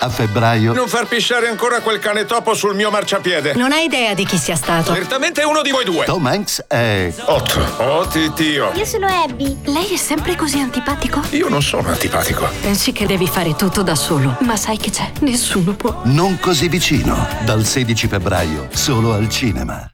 A febbraio. Non far pisciare ancora quel cane topo sul mio marciapiede. Non hai idea di chi sia stato. Certamente uno di voi due. Tom Hanks è... Otto. Oh, titio. Io sono Abby. Lei è sempre così antipatico? Io non sono antipatico. Pensi che devi fare tutto da solo, ma sai che c'è? Nessuno può. Non così vicino. Dal 16 febbraio, solo al cinema.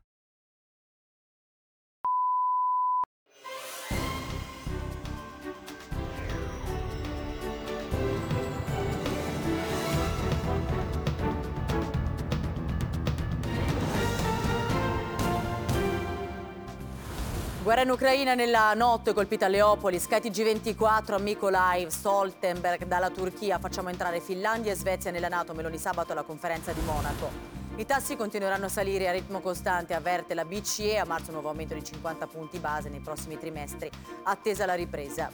Guerra in Ucraina nella notte colpita a Leopoli, SkyTG24 a Mikolaiv, Stoltenberg dalla Turchia, facciamo entrare Finlandia e Svezia nella NATO, Meloni sabato alla conferenza di Monaco. I tassi continueranno a salire a ritmo costante, avverte la BCE, a marzo un nuovo aumento di 50 punti base nei prossimi trimestri, attesa la ripresa.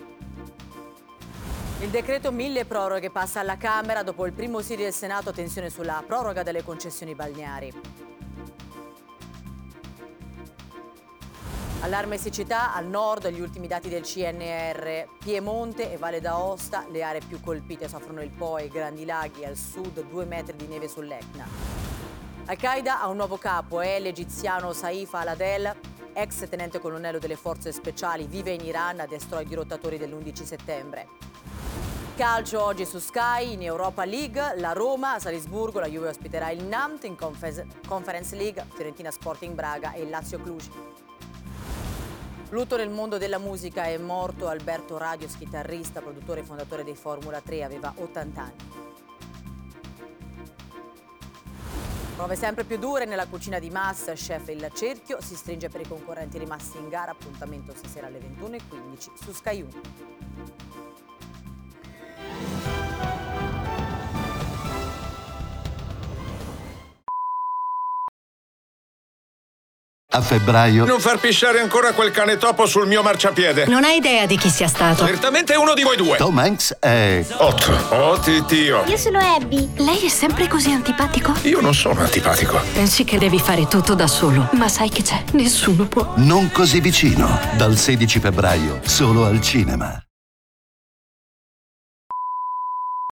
Il decreto mille proroghe passa alla Camera, dopo il primo sì del Senato tensione sulla proroga delle concessioni balneari. Allarme e siccità al nord, gli ultimi dati del CNR, Piemonte e Valle d'Aosta, le aree più colpite soffrono il Po e i grandi laghi, al sud 2 metri di neve sull'Etna. Al-Qaeda ha un nuovo capo, è l'egiziano Saif Al-Adel, ex tenente colonnello delle forze speciali, vive in Iran, addestrò i dirottatori dell'11 settembre. Calcio oggi su Sky, in Europa League, la Roma, a Salisburgo, la Juve ospiterà il Nantes, in Conference League, Fiorentina Sporting Braga e Lazio Cluj. Lutto nel mondo della musica, è morto Alberto Radius, chitarrista, produttore e fondatore dei Formula 3, aveva 80 anni. Prove sempre più dure nella cucina di Masterchef, il cerchio si stringe per i concorrenti rimasti in gara, appuntamento stasera alle 21:15 su Sky Uno. A febbraio. Non far pisciare ancora quel cane topo sul mio marciapiede. Non hai idea di chi sia stato. Certamente uno di voi due. Tom Hanks è... Otto. Oh, titio. Io sono Abby. Lei è sempre così antipatico? Io non sono antipatico. Pensi che devi fare tutto da solo, ma sai che c'è? Nessuno può. Non così vicino. Dal 16 febbraio, solo al cinema.